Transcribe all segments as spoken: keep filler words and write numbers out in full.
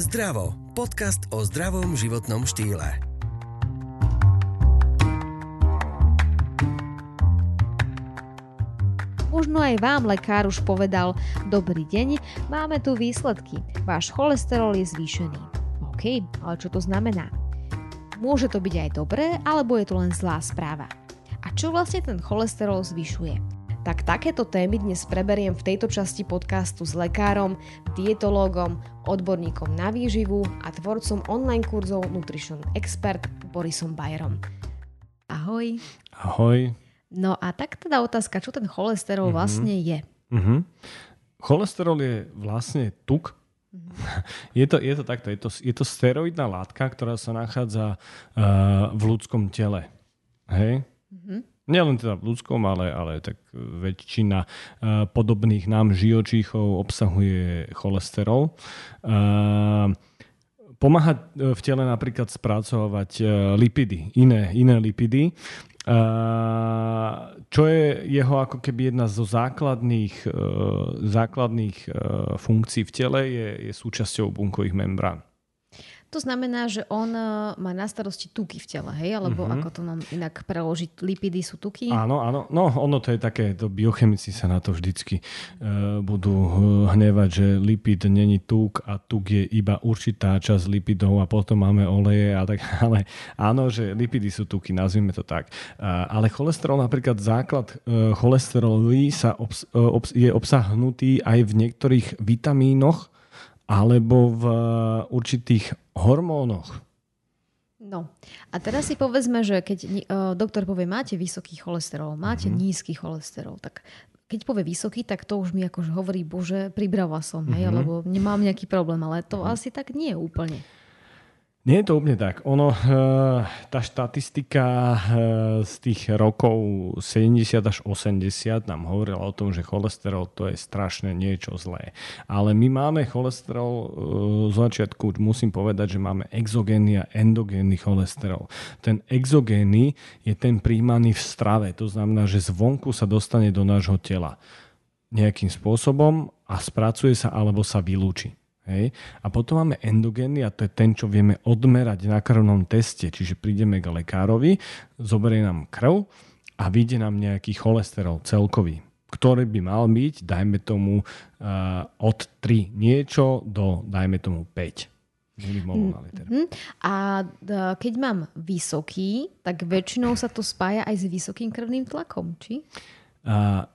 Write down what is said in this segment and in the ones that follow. Zdravo. Podcast o zdravom životnom štýle. Možno aj vám lekár už povedal: dobrý deň, máme tu výsledky. Váš cholesterol je zvýšený. OK, ale čo to znamená? Môže to byť aj dobré, alebo je to len zlá správa. A čo vlastne ten cholesterol zvyšuje? Tak takéto témy dnes preberiem v tejto časti podcastu s lekárom, dietológom, odborníkom na výživu a tvorcom online kurzov Nutrition Expert Borisom Bajerom. Ahoj. Ahoj. No a tak teda otázka, čo ten cholesterol mm-hmm. vlastne je? Mm-hmm. Cholesterol je vlastne tuk. Mm-hmm. Je to, je to takto, je to, je to steroidná látka, ktorá sa nachádza uh, v ľudskom tele. Hej? Mm-hmm. Nielen teda v ľudskom, ale, ale tak väčšina uh, podobných nám živočíchov obsahuje cholesterol. Uh, pomáha v tele napríklad spracovávať lipidy, iné, iné lipidy. Čo je jeho ako keby jedna zo základných, základných funkcií v tele, je, je súčasťou bunkových membrán. To znamená, že on má na starosti tuky v tele, hej? Alebo mm-hmm. ako to nám inak preložiť, lipidy sú tuky? Áno, áno. No ono to je také, to biochemici sa na to vždycky uh, budú hnevať, že lipid není tuk a tuk je iba určitá časť lipidov a potom máme oleje a tak, ale áno, že lipidy sú tuky, nazvime to tak. Uh, ale cholesterol, napríklad základ uh, cholesterolu sa obs- uh, obs- je obsahnutý aj v niektorých vitamínoch alebo v určitých hormónoch. No. A teraz si povedzme, že keď uh, doktor povie, máte vysoký cholesterol, máte mm-hmm. nízky cholesterol, tak keď povie vysoký, tak to už mi akože hovorí, bože, pribrala som, mm-hmm. hej, alebo nemám nejaký problém, ale to mm-hmm. asi tak nie je úplne. Nie je to úplne tak. Ono, tá štatistika z tých rokov sedemdesiat až osemdesiat nám hovorila o tom, že cholesterol to je strašne niečo zlé. Ale my máme cholesterol, z začiatku musím povedať, že máme exogénny a endogénny cholesterol. Ten exogénny je ten príjmaný v strave. To znamená, že zvonku sa dostane do nášho tela nejakým spôsobom a spracuje sa alebo sa vylúči. Hej. A potom máme endogénny a to je ten, čo vieme odmerať na krvnom teste. Čiže prídeme k lekárovi, zoberie nám krv a vyjde nám nejaký cholesterol celkový, ktorý by mal byť, dajme tomu, uh, od tri niečo do, dajme tomu, päť. Mm-hmm. A keď mám vysoký, tak väčšinou sa to spája aj s vysokým krvným tlakom, či? Uh,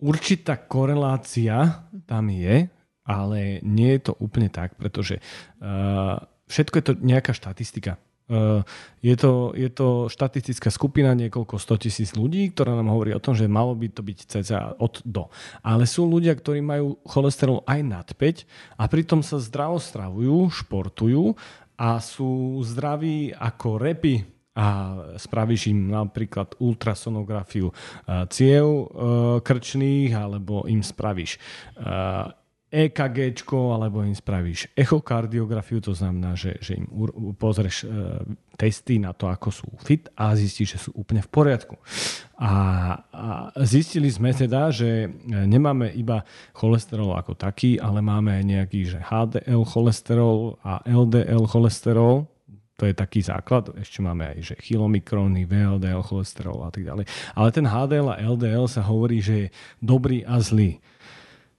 určitá korelácia tam je, ale nie je to úplne tak, pretože uh, všetko je to nejaká štatistika. Uh, je to, je to štatistická skupina niekoľko stotisíc ľudí, ktorá nám hovorí o tom, že malo by to byť cca od do. Ale sú ľudia, ktorí majú cholesterol aj nad päť a pritom sa zdravo stravujú, športujú a sú zdraví ako repy. A spravíš im napríklad ultrasonografiu uh, ciev uh, krčných, alebo im spravíš uh, é ká géčko, alebo im spravíš echokardiografiu, to znamená, že, že im pozrieš e, testy na to, ako sú fit a zistíš, že sú úplne v poriadku. A, a zistili sme teda, že nemáme iba cholesterol ako taký, ale máme aj nejaký, že há dé el cholesterol a el dé el cholesterol. To je taký základ. Ešte máme aj, že chylomikróny, vé el dé el cholesterol a tak ďalej. Ale ten há dé el a el dé el sa hovorí, že je dobrý a zlý.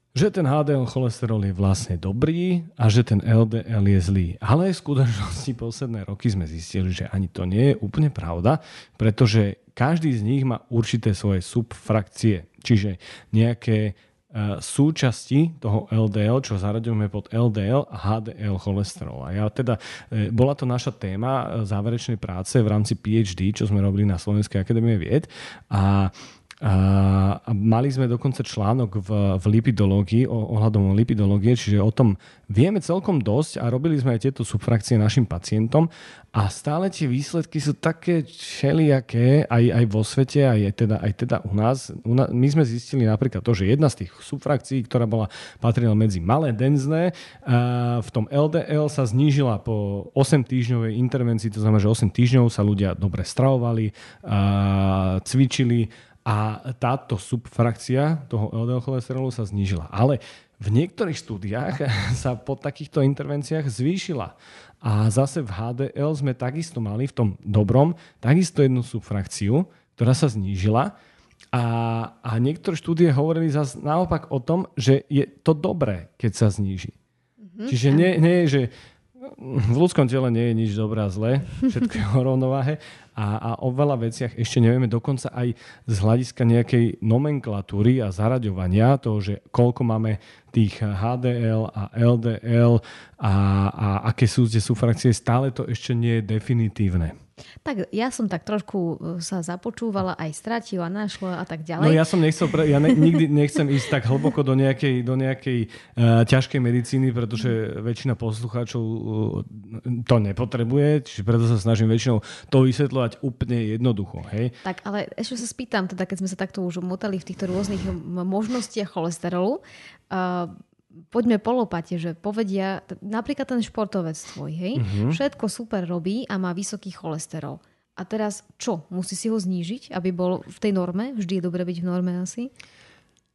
Že ten há dé el cholesterol je vlastne dobrý a že ten el dé el je zlý. Ale v skutočnosti posledné roky sme zistili, že ani to nie je úplne pravda, pretože každý z nich má určité svoje subfrakcie, čiže nejaké uh, súčasti toho el dé el, čo zaraďujeme pod el dé el a há dé el cholesterol. A ja teda, e, bola to naša téma záverečnej práce v rámci PhD, čo sme robili na Slovenskej akadémie vied, a A mali sme dokonca článok v, v lipidológii, o, ohľadom lipidológie, čiže o tom vieme celkom dosť a robili sme aj tieto subfrakcie našim pacientom a stále tie výsledky sú také všelijaké aj, aj vo svete, aj teda, aj teda u nás. U nás. My sme zistili napríklad to, že jedna z tých subfrakcií, ktorá bola, patrila medzi malé denzné, v tom el dé el sa znížila po osem týždňovej intervencii, to znamená, že osem týždňov sa ľudia dobre stravovali, a cvičili, a a táto subfrakcia toho el dé el cholesterolu sa znížila. Ale v niektorých štúdiách sa po takýchto intervenciách zvýšila. A zase v há dé el sme takisto mali v tom dobrom takisto jednu subfrakciu, ktorá sa znížila. A, a niektoré štúdie hovorili zase naopak o tom, že je to dobré, keď sa zníži. Mm-hmm. Čiže nie, nie je, že v ľudskom tele nie je nič dobré a zlé, všetko je o rovnováhe a, a o veľa veciach ešte nevieme, dokonca aj z hľadiska nejakej nomenklatúry a zaraďovania toho, že koľko máme tých há dé el a el dé el a, a aké sú tie subfrakcie, stále to ešte nie je definitívne. Tak ja som tak trošku sa započúvala, aj stratila, našla a tak ďalej. No ja som nechcel, pre, ja ne, nikdy nechcem ísť tak hlboko do nejakej, do nejakej uh, ťažkej medicíny, pretože väčšina poslucháčov uh, to nepotrebuje, čiže preto sa snažím väčšinou to vysvetľovať úplne jednoducho. Hej? Tak ale ešte sa spýtam, teda keď sme sa takto už motali v týchto rôznych možnostiach cholesterolu, uh, poďme po lopate, že povedia napríklad ten športovec tvoj, hej, mm-hmm. všetko super robí a má vysoký cholesterol. A teraz čo? Musí si ho znížiť, aby bol v tej norme? Vždy je dobre byť v norme asi?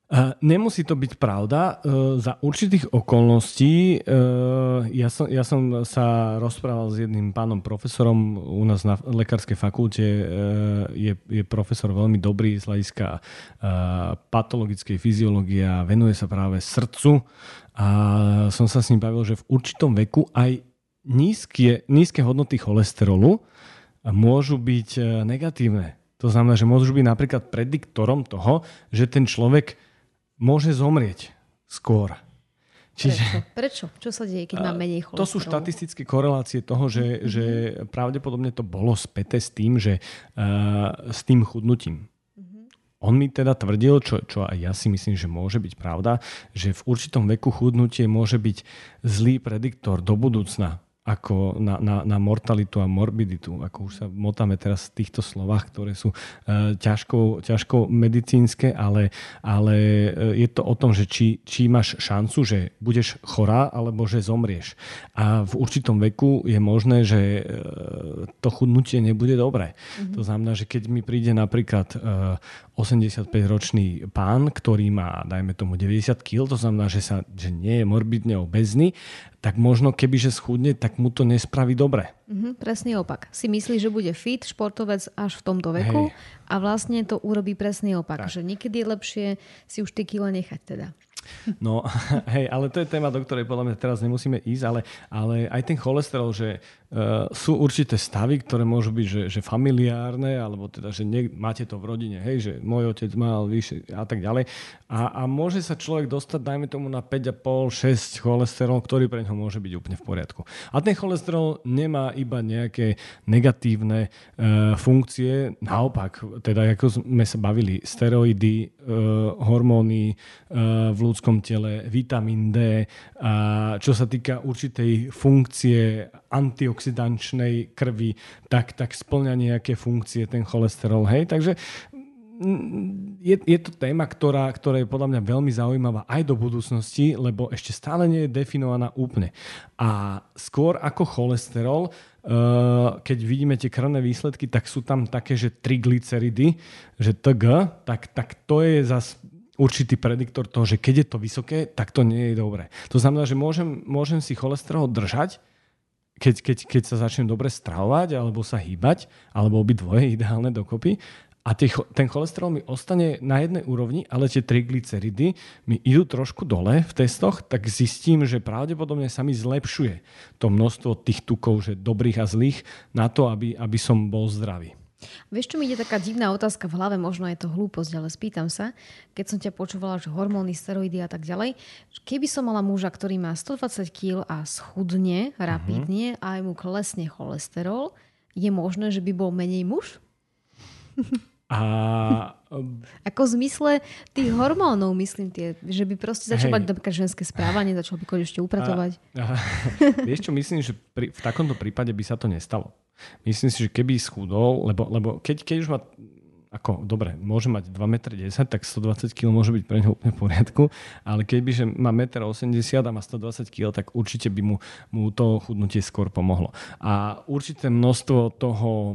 Uh, nemusí to byť pravda. Uh, za určitých okolností uh, ja, som, ja som sa rozprával s jedným pánom profesorom u nás na lekárskej fakulte. Uh, je, je profesor veľmi dobrý z hľadiska uh, patologickej fyziológie a venuje sa práve srdcu. A som sa s ním bavil, že v určitom veku aj nízke, nízke hodnoty cholesterolu môžu byť negatívne. To znamená, že môžu byť napríklad prediktorom toho, že ten človek môže zomrieť skôr. Čiže, prečo? Prečo? Čo sa deje, keď mám menej cholesterolu? To sú štatistické korelácie toho, že, mm-hmm. že pravdepodobne to bolo späté s tým, že uh, s tým chudnutím. Mm-hmm. On mi teda tvrdil, čo, čo aj ja si myslím, že môže byť pravda, že v určitom veku chudnutie môže byť zlý prediktor do budúcna. Ako na, na, na mortalitu a morbiditu. Ako už sa motáme teraz v týchto slovách, ktoré sú e, ťažko, ťažko medicínske, ale, ale je to o tom, že či, či máš šancu, že budeš chorá, alebo že zomrieš. A v určitom veku je možné, že e, to chudnutie nebude dobré. Mhm. To znamená, že keď mi príde napríklad e, osemdesiatpäťročný pán, ktorý má, dajme tomu, deväťdesiat kilogramov, to znamená, že, sa, že nie je morbidne obézny, tak možno kebyže schudne, tak mu to nespraví dobre. Mm-hmm, presný opak. Si myslí, že bude fit, športovec až v tomto veku. Hej. A vlastne to urobí presný opak. Tak. Že niekedy je lepšie si už tie kila nechať teda. No, hej, ale to je téma, do ktorej podľa mňa teraz nemusíme ísť, ale, ale aj ten cholesterol, že uh, sú určité stavy, ktoré môžu byť, že, že familiárne, alebo teda, že niek- máte to v rodine, hej, že môj otec mal vyššie a tak ďalej. A, a môže sa človek dostať, dajme tomu, na päť a pol, šesť cholesterol, ktorý pre ňoho môže byť úplne v poriadku. A ten cholesterol nemá iba nejaké negatívne uh, funkcie, naopak, teda ako sme sa bavili, steroidy, uh, hormóny, uh, vlúčky, v ľudskom tele, vitamín D, a čo sa týka určitej funkcie antioxidančnej krvi, tak, tak spĺňa nejaké funkcie ten cholesterol. Hej? Takže je, je to téma, ktorá, ktorá je podľa mňa veľmi zaujímavá aj do budúcnosti, lebo ešte stále nie je definovaná úplne. A skôr ako cholesterol, keď vidíme tie krvné výsledky, tak sú tam také, že triglyceridy, že té gé, tak, tak to je zase určitý prediktor toho, že keď je to vysoké, tak to nie je dobré. To znamená, že môžem, môžem si cholesterol držať, keď, keď, keď sa začnem dobre stravovať, alebo sa hýbať, alebo obidvoje ideálne dokopy. A tie, ten cholesterol mi ostane na jednej úrovni, ale tie triglyceridy mi idú trošku dole v testoch, tak zistím, že pravdepodobne sa mi zlepšuje to množstvo tých tukov, že dobrých a zlých, na to, aby, aby som bol zdravý. Vieš, čo mi ide taká divná otázka v hlave, možno je to hlúposť, ale spýtam sa, keď som ťa počúvala, že hormóny, steroidy a tak ďalej, keby som mala muža, ktorý má stodvadsať kilogramov a schudne rapidne a aj mu klesne cholesterol, je možné, že by bol menej muž? A... Ako v zmysle tých hormónov, myslím tie, že by proste začal mať napríklad ženské správanie, začal by ešte upratovať. A, a, vieš čo, myslím, že pri, v takomto prípade by sa to nestalo. Myslím si, že keby schudol, lebo, lebo keď, keď už má, ako, dobre, môže mať dva metre desať, tak stodvadsať kilogramov môže byť pre neho úplne v poriadku, ale keby že má jeden meter osemdesiat a má stodvadsať kilogramov, tak určite by mu, mu to chudnutie skôr pomohlo. A určité množstvo toho e,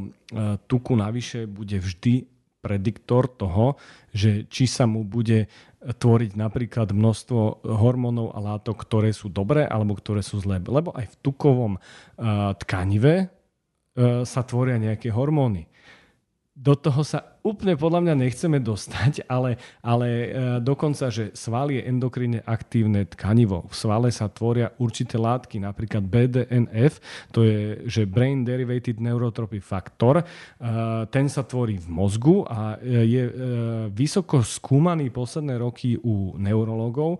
tuku navyše bude vždy prediktor toho, že či sa mu bude tvoriť napríklad množstvo hormónov a látok, ktoré sú dobré alebo ktoré sú zlé. Lebo aj v tukovom uh, tkanive uh, sa tvoria nejaké hormóny. Do toho sa úplne podľa mňa nechceme dostať, ale, ale e, dokonca, že sval je endokrínne aktívne tkanivo. V svale sa tvoria určité látky, napríklad bé dé en ef, to je že Brain Derived Neurotrophic Factor. E, ten sa tvorí v mozgu a je e, vysoko skúmaný posledné roky u neurologov e,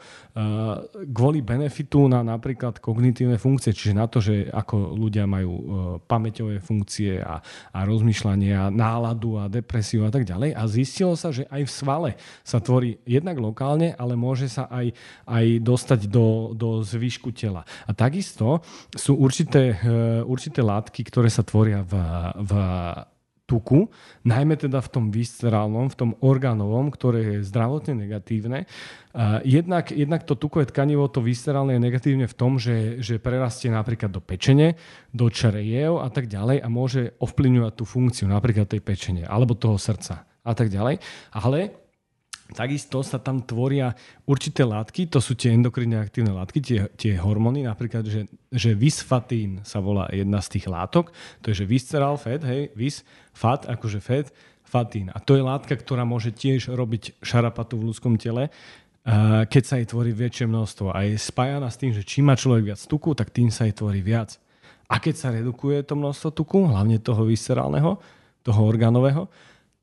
kvôli benefitu na napríklad kognitívne funkcie, čiže na to, že ako ľudia majú e, pamäťové funkcie a, a rozmýšľanie a náladu a depresiu a tak ďalej. A zistilo sa, že aj v svale sa tvorí jednak lokálne, ale môže sa aj, aj dostať do, do zvýšku tela. A takisto sú určité, určité látky, ktoré sa tvoria v, v tuku, najmä teda v tom viscerálnom, v tom orgánovom, ktoré je zdravotne negatívne. Jednak, jednak to tukové tkanivo, to viscerálne je negatívne v tom, že, že prerastie napríklad do pečene, do črejev a tak ďalej a môže ovplyvňovať tú funkciu napríklad tej pečene alebo toho srdca a tak ďalej. Ale takisto sa tam tvoria určité látky, to sú tie endokrinne aktívne látky, tie, tie hormóny, napríklad, že, že visfatín sa volá jedna z tých látok, to je že visceral fat, hej, vis, fat, akože fat, fatín. A to je látka, ktorá môže tiež robiť šarapatu v ľudskom tele, keď sa jej tvorí väčšie množstvo. A je spájaná s tým, že čím má človek viac tuku, tak tým sa jej tvorí viac. A keď sa redukuje to množstvo tuku, hlavne toho viscerálneho, toho orgánového,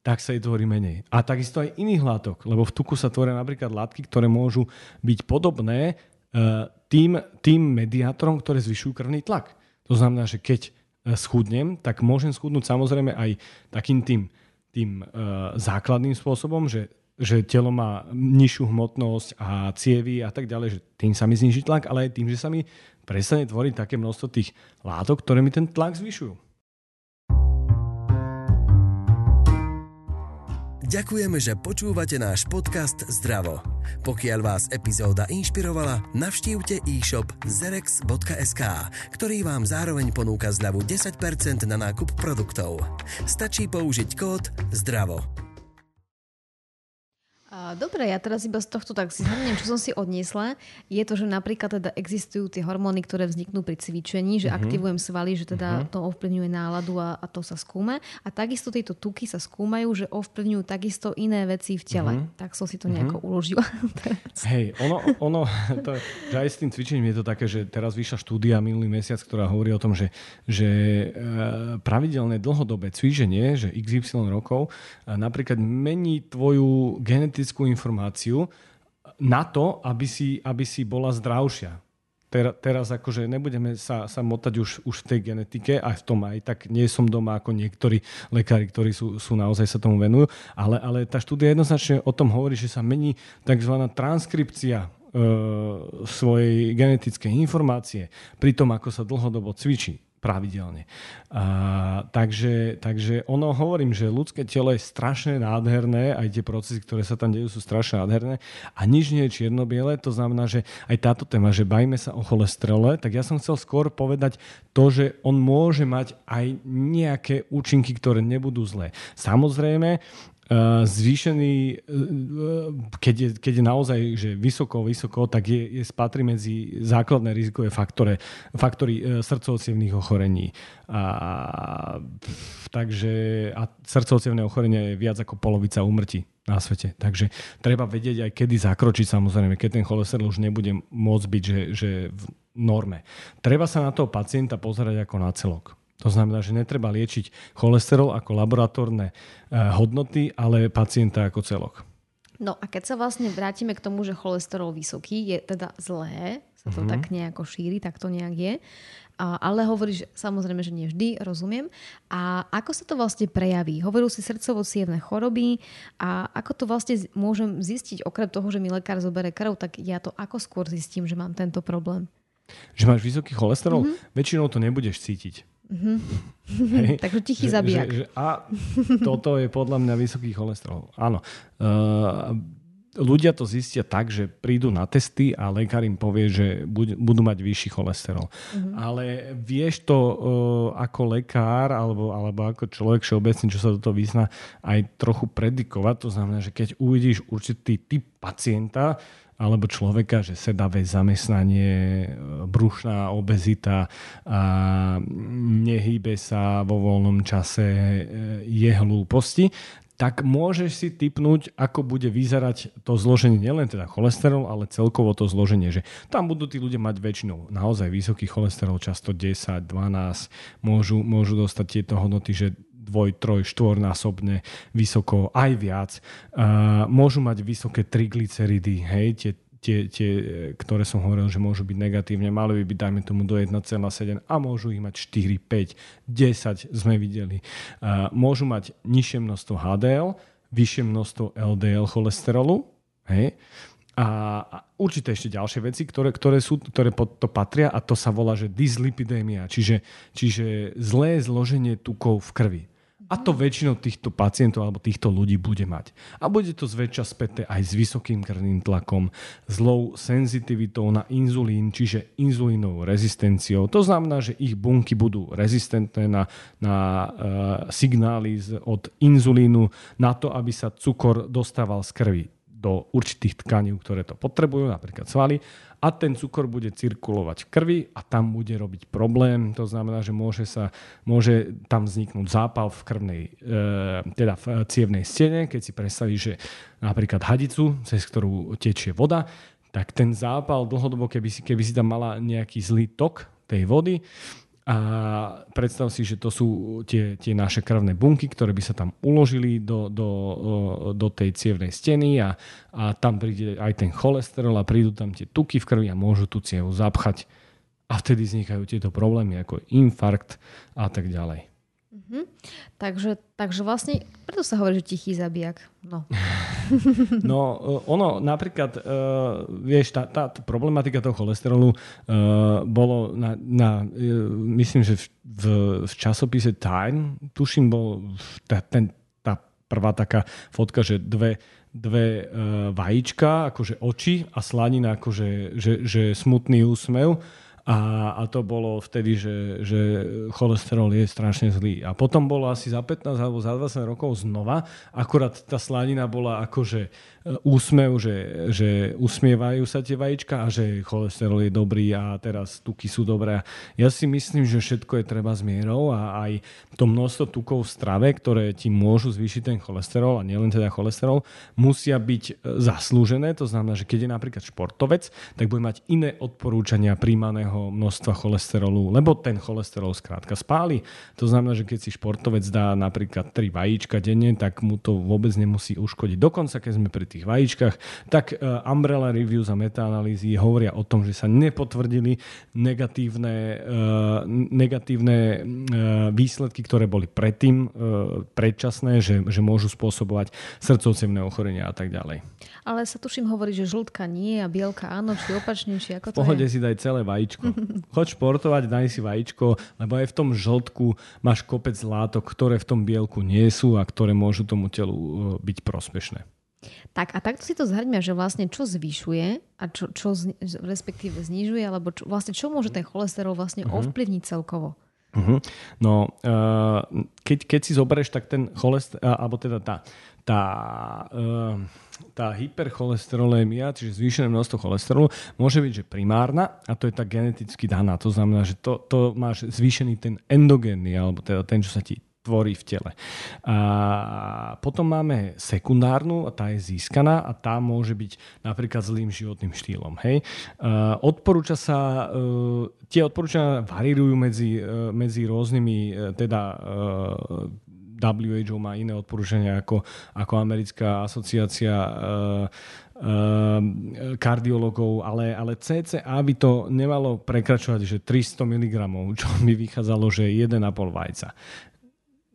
tak sa jej tvorí menej. A takisto aj iných látok, lebo v tuku sa tvoria napríklad látky, ktoré môžu byť podobné tým, tým mediátorom, ktoré zvyšujú krvný tlak. To znamená, že keď schudnem, tak môžem schudnúť samozrejme aj takým tým, tým základným spôsobom, že, že telo má nižšiu hmotnosť a cievy a tak ďalej, že tým sa mi zniží tlak, ale aj tým, že sa mi prestane tvoriť také množstvo tých látok, ktoré mi ten tlak zvyšujú. Ďakujeme, že počúvate náš podcast Zdravo. Pokiaľ vás epizóda inšpirovala, navštívte e-shop zerex bodka es ká, ktorý vám zároveň ponúka zľavu desať percent na nákup produktov. Stačí použiť kód Zdravo. Dobre, ja teraz iba z tohto tak si zhrniem, čo som si odniesla. Je to, že napríklad teda existujú tie hormóny, ktoré vzniknú pri cvičení, že mm-hmm. aktivujem svaly, že teda mm-hmm. to ovplyvňuje náladu a, a to sa skúma. A takisto tieto tuky sa skúmajú, že ovplyvňujú takisto iné veci v tele. Mm-hmm. Tak som si to nejako mm-hmm. uložila. Hej, ono, ono to, že aj s tým cvičením je to také, že teraz vyšla štúdia minulý mesiac, ktorá hovorí o tom, že, že pravidelné dlhodobé cvičenie, že iks ypsilon rokov, napríklad mení tvoju genetickú informáciu na to, aby si, aby si bola zdravšia. Ter, teraz akože nebudeme sa, sa motať už, už v tej genetike, aj v tom aj tak nie som doma ako niektorí lekári, ktorí sú, sú naozaj sa tomu venujú, ale, ale tá štúdia jednoznačne o tom hovorí, že sa mení tzv. Transkripcia e, svojej genetickej informácie pri tom, ako sa dlhodobo cvičí pravidelne. A, takže, takže ono, hovorím, že ľudské telo je strašne nádherné, aj tie procesy, ktoré sa tam dejú, sú strašne nádherné a nič nie je čierno-biele, to znamená, že aj táto téma, že bajme sa o cholesterole, tak ja som chcel skôr povedať to, že on môže mať aj nejaké účinky, ktoré nebudú zlé. Samozrejme, zvýšený, keď je, keď je naozaj že vysoko, vysoko, tak je, je spatrí medzi základné rizikové faktory, faktory srdcovocievnych ochorení. A, takže, a srdcovocievné ochorenie je viac ako polovica úmrtí na svete. Takže treba vedieť aj kedy zakročiť, samozrejme, keď ten cholesterol už nebude môcť byť že, že v norme. Treba sa na toho pacienta pozerať ako na celok. To znamená, že netreba liečiť cholesterol ako laboratórne hodnoty, ale pacienta ako celok. No a keď sa vlastne vrátime k tomu, že cholesterol vysoký je teda zlé, sa to mm-hmm. tak nejako šíri, tak to nejak je, a, ale hovoríš samozrejme, že nie vždy, rozumiem. A ako sa to vlastne prejaví? Hovoril si srdcovo-cievne choroby a ako to vlastne môžem zistiť, okrem toho, že mi lekár zoberie krv, tak ja to ako skôr zistím, že mám tento problém? Že máš vysoký cholesterol? Mm-hmm. Väčšinou to nebudeš cítiť. Mm-hmm. Hej, takže tichý zabijak. Že, že, a toto je podľa mňa vysoký cholesterol. Áno. Uh, ľudia to zistia tak, že prídu na testy a lekár im povie, že budú mať vyšší cholesterol. Mm-hmm. Ale vieš to uh, ako lekár alebo, alebo ako človek všeobecný, čo sa do toho vyzná, aj trochu predikovať. To znamená, že keď uvidíš určitý typ pacienta alebo človeka, že sedavé zamestnanie, brušná obezita, a nehýbe sa vo voľnom čase, je hlúposti, tak môžeš si tipnúť, ako bude vyzerať to zloženie, nielen teda cholesterol, ale celkovo to zloženie, že tam budú tí ľudia mať väčšinou naozaj vysoký cholesterol, často desať, dvanásť, môžu, môžu dostať tieto hodnoty, že dvoj, troj, štvornásobne vysoko, aj viac. Uh, môžu mať vysoké triglyceridy, hej, tie, tie, tie, ktoré som hovoril, že môžu byť negatívne, mali by byť, dajme tomu, do jeden celá sedem a môžu ich mať štyri, päť, desať sme videli. Uh, môžu mať nižšie množstvo há dé el, vyššie množstvo el dé el cholesterolu, hej, a určite ešte ďalšie veci, ktoré, ktoré, sú, ktoré pod to patria, a to sa volá, že dyslipidémia, čiže, čiže zlé zloženie tukov v krvi. A to väčšinou týchto pacientov alebo týchto ľudí bude mať. A bude to zväčša späté aj s vysokým krvným tlakom, zlou senzitivitou na inzulín, čiže inzulínovou rezistenciou. To znamená, že ich bunky budú rezistentné na, na uh, signály z, od inzulínu na to, aby sa cukor dostával z krvi do určitých tkaní, ktoré to potrebujú, napríklad svaly, a ten cukor bude cirkulovať v krvi a tam bude robiť problém. To znamená, že môže, sa, môže tam vzniknúť zápal v krvnej, e, teda v cievnej stene, keď si predstavíš, že napríklad hadicu, cez ktorú tečie voda, tak ten zápal dlhodobo, keby si, keby si tam mala nejaký zlý tok tej vody, a predstav si, že to sú tie, tie naše krvné bunky, ktoré by sa tam uložili do, do, do tej cievnej steny, a, a tam príde aj ten cholesterol a prídu tam tie tuky v krvi a môžu tú cievu zapchať. A vtedy vznikajú tieto problémy ako infarkt a tak ďalej. Mm-hmm. Takže, takže vlastne preto sa hovorí, že tichý zabijak. No, no ono napríklad, uh, vieš, tá, tá problematika toho cholesterolu uh, bolo na, na myslím, že v, v, v časopise Time, tuším, bol tá, ten, tá prvá taká fotka, že dve dve e, vajíčka, akože oči a slanina, akože že, že smutný úsmev. A, a to bolo vtedy, že, že cholesterol je strašne zlý. A potom bolo asi za pätnásť alebo za dvadsať rokov znova. Akurát tá slanina bola akože úsmev, že, že usmievajú sa tie vajíčka a že cholesterol je dobrý a teraz tuky sú dobré. Ja si myslím, že všetko je treba s mierou, a aj to množstvo tukov v strave, ktoré ti môžu zvýšiť ten cholesterol, a nielen teda cholesterol, musia byť zaslúžené. To znamená, že keď je napríklad športovec, tak bude mať iné odporúčania príjmaného množstva cholesterolu, lebo ten cholesterol skrátka spáli. To znamená, že keď si športovec dá napríklad tri vajíčka denne, tak mu to vôbec nemusí uškodiť. Dokonca, keď sme pri tých vajíčkach, tak umbrella reviews a metaanalýzy hovoria o tom, že sa nepotvrdili negatívne, negatívne výsledky, ktoré boli predtým predčasné, že, že môžu spôsobovať srdcovcievne ochorenia a tak ďalej. Ale sa tuším hovorí, že žltka nie a bielka áno, či opačne, či ako to je. V pohode si daj celé vajíčko. Choď športovať, daj si vajíčko, lebo aj v tom žltku máš kopec látok, ktoré v tom bielku nie sú a ktoré môžu tomu telu byť prospešné. Tak a takto si to zhrňme, že vlastne čo zvyšuje a čo, čo zni- respektíve znižuje, alebo čo, vlastne čo môže ten cholesterol vlastne uh-huh. ovplyvniť celkovo? Uh-huh. No, uh, keď, keď si zoberieš, tak ten cholesterol, alebo teda tá tá, tá hypercholesterolémia, čiže zvýšené množstvo cholesterolu, môže byť, že primárna, a to je tá geneticky daná. To znamená, že to, to máš zvýšený ten endogénny, alebo teda ten, čo sa ti tvorí v tele. A potom máme sekundárnu, a tá je získaná, a tá môže byť napríklad zlým životným štýlom. Hej? Odporúča sa, tie odporúčania varírujú medzi, medzi rôznymi teda dubľú há ó má iné odporúčania ako, ako americká asociácia uh, kardiologov, ale, ale cca by to nemalo prekračovať, že tristo miligramov, čo mi vychádzalo, že jeden a pol vajca.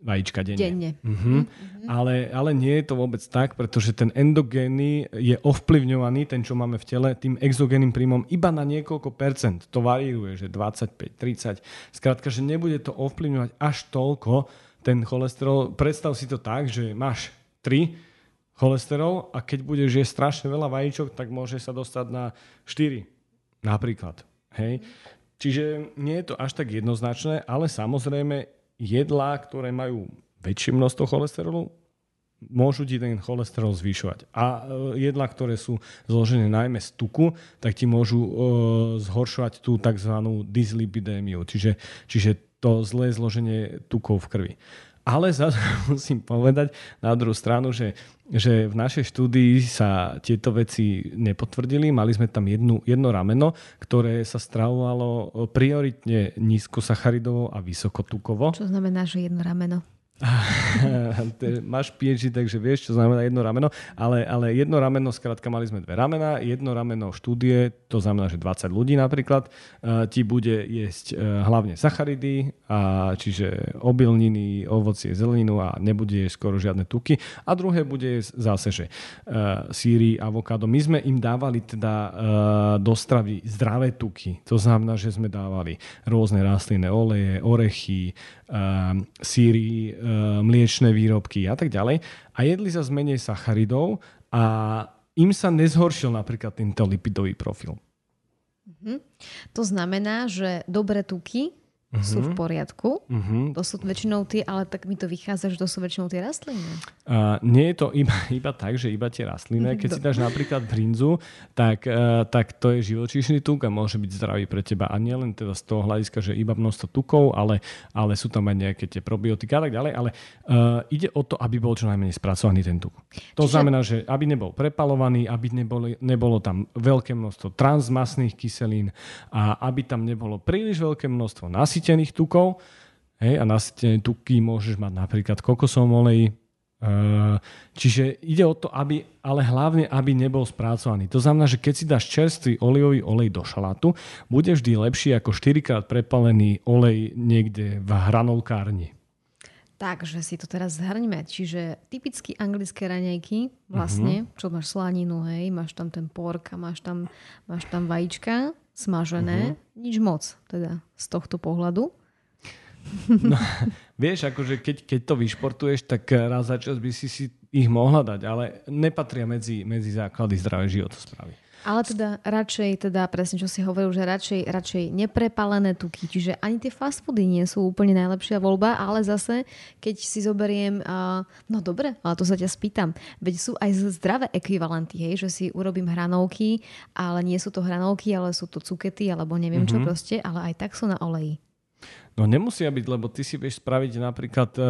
Vajíčka denne. denne. Uh-huh. Uh-huh. Ale, ale nie je to vôbec tak, pretože ten endogénny je ovplyvňovaný, ten, čo máme v tele, tým exogénnym príjmom iba na niekoľko percent. To varíruje, že dvadsaťpäť, tridsať. Skrátka, že nebude to ovplyvňovať až toľko ten cholesterol. Predstav si to tak, že máš tri cholesterol a keď budeš jesť strašne veľa vajíčok, tak môže sa dostať na štyri napríklad. Hej. Čiže nie je to až tak jednoznačné, ale samozrejme jedlá, ktoré majú väčšie množstvo cholesterolu, môžu ti ten cholesterol zvyšovať. A jedlá, ktoré sú zložené najmä z tuku, tak ti môžu e, zhoršovať tú tzv. Dyslipidémiu, čiže, čiže to zlé zloženie tukov v krvi. Ale zase musím povedať na druhú stranu, že, že v našej štúdii sa tieto veci nepotvrdili. Mali sme tam jednu, jedno rameno, ktoré sa stravovalo prioritne nízkosacharidovo a vysokotukovo. Čo znamená, že jedno rameno? Máš pé há dé, takže vieš, čo znamená jedno rameno, ale, ale jedno rameno, skrátka mali sme dve ramena, jedno rameno štúdie, to znamená, že dvadsať ľudí napríklad ti bude jesť hlavne sacharidy, a čiže obilniny, ovocie, zeleninu a nebude jesť skoro žiadne tuky, a druhé bude zase, že síry, avokádo. My sme im dávali teda do stravy zdravé tuky, to znamená, že sme dávali rôzne rastlinné oleje, orechy, síry, mliečne výrobky a tak ďalej. A jedli sa menej sacharidov a im sa nezhoršil napríklad tento lipidový profil. Mm-hmm. To znamená, že dobré tuky mm-hmm. sú v poriadku. Mm-hmm. To sú väčšinou tie, ale tak mi to vychádza, že to sú väčšinou tie rastliny. Uh, nie je to iba, iba tak, že iba tie rastliny. Keď si dáš napríklad brinzu, tak, uh, tak to je živočíšny tuk a môže byť zdravý pre teba. A nie len teda z toho hľadiska, že iba množstvo tukov, ale, ale sú tam aj nejaké tie probiotika a tak ďalej. Ale uh, ide o to, aby bol čo najmenej spracovaný ten tuk. To Čiže... znamená, že aby nebol prepalovaný, aby neboli, nebolo tam veľké množstvo transmastných kyselín a aby tam nebolo príliš veľké množstvo nasytených tukov. Hej, a nasytené tuky môžeš mať napríklad kokosovom oleji. Uh, čiže ide o to, aby, ale hlavne, aby nebol spracovaný. To znamená, že keď si dáš čerstvý olejový olej do šalátu, bude vždy lepší ako štyrikrát prepálený olej niekde v hranolkárni. Takže si to teraz zhrňme. Čiže typicky anglické raňajky, vlastne, uh-huh. čo máš slaninu, hej, máš tam ten pork a máš tam, máš tam vajíčka smažené. Uh-huh. Nič moc, teda, z tohto pohľadu. No, vieš, akože keď, keď to vyšportuješ, tak raz za čas by si si ich mohla dať, ale nepatria medzi, medzi základy zdravej životosprávy. Ale teda radšej, teda presne čo si hovoril, že radšej, radšej neprepálené tuky, čiže ani tie fast foody nie sú úplne najlepšia voľba, ale zase, keď si zoberiem, uh, no dobre, ale to sa ťa spýtam, veď sú aj zdravé ekvivalenty, hej, že si urobím hranolky, ale nie sú to hranolky, ale sú to cukety, alebo neviem mm-hmm. čo proste, ale aj tak sú na oleji. No nemusia byť, lebo ty si vieš spraviť napríklad e,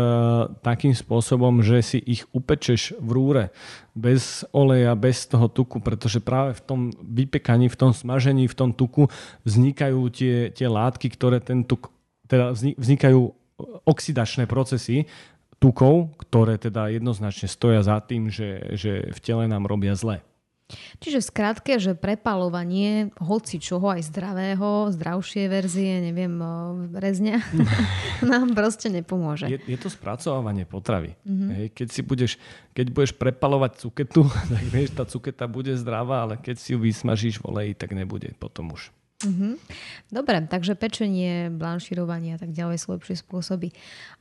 takým spôsobom, že si ich upečeš v rúre bez oleja, bez toho tuku, pretože práve v tom vypekaní, v tom smažení, v tom tuku vznikajú tie, tie látky, ktoré ten tuk, teda vznikajú oxidačné procesy tukov, ktoré teda jednoznačne stoja za tým, že, že v tele nám robia zle. Čiže v skratke, že prepalovanie hoci čoho, aj zdravého, zdravšie verzie, neviem, rezňa, nám proste nepomôže. Je, je to spracovávanie potravy. Mm-hmm. Hej, keď si budeš, keď budeš prepalovať cuketu, tak vieš, tá cuketa bude zdravá, ale keď si ju vysmažíš v oleji, tak nebude potom už. Mm-hmm. Dobre, takže pečenie, blanširovanie a tak ďalej sú lepšie spôsoby.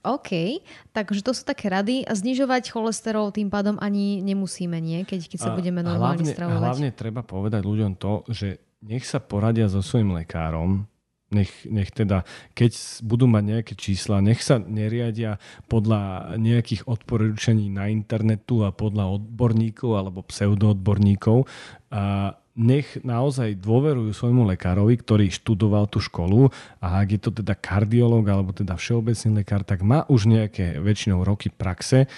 OK, takže to sú také rady. A znižovať cholesterol tým pádom ani nemusíme, nie? Keď, keď sa a budeme normálne hlavne, stravovať. Hlavne treba povedať ľuďom to, že nech sa poradia so svojím lekárom, nech, nech teda, keď budú mať nejaké čísla, nech sa neriadia podľa nejakých odporúčaní na internetu a podľa odborníkov alebo pseudoodborníkov a nech naozaj dôverujú svojmu lekárovi, ktorý študoval tú školu, a ak je to teda kardiológ alebo teda všeobecný lekár, tak má už nejaké väčšinou roky praxe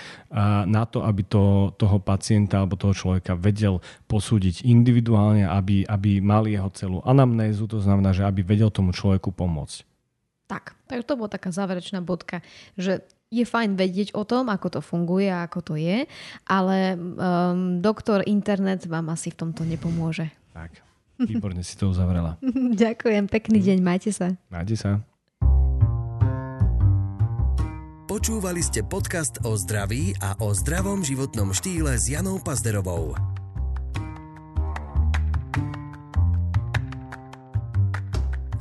na to, aby to, toho pacienta alebo toho človeka vedel posúdiť individuálne, aby, aby mali jeho celú anamnézu, to znamená, že aby vedel tomu človeku pomôcť. Tak, takže to bola taká záverečná bodka, že je fajn vedieť o tom, ako to funguje a ako to je, ale um, doktor internet vám asi v tomto nepomôže. Tak, výborne si to uzavrela. Ďakujem, pekný deň, majte sa. Majte sa. Počúvali ste podcast o zdraví a o zdravom životnom štýle s Janou Pazderovou.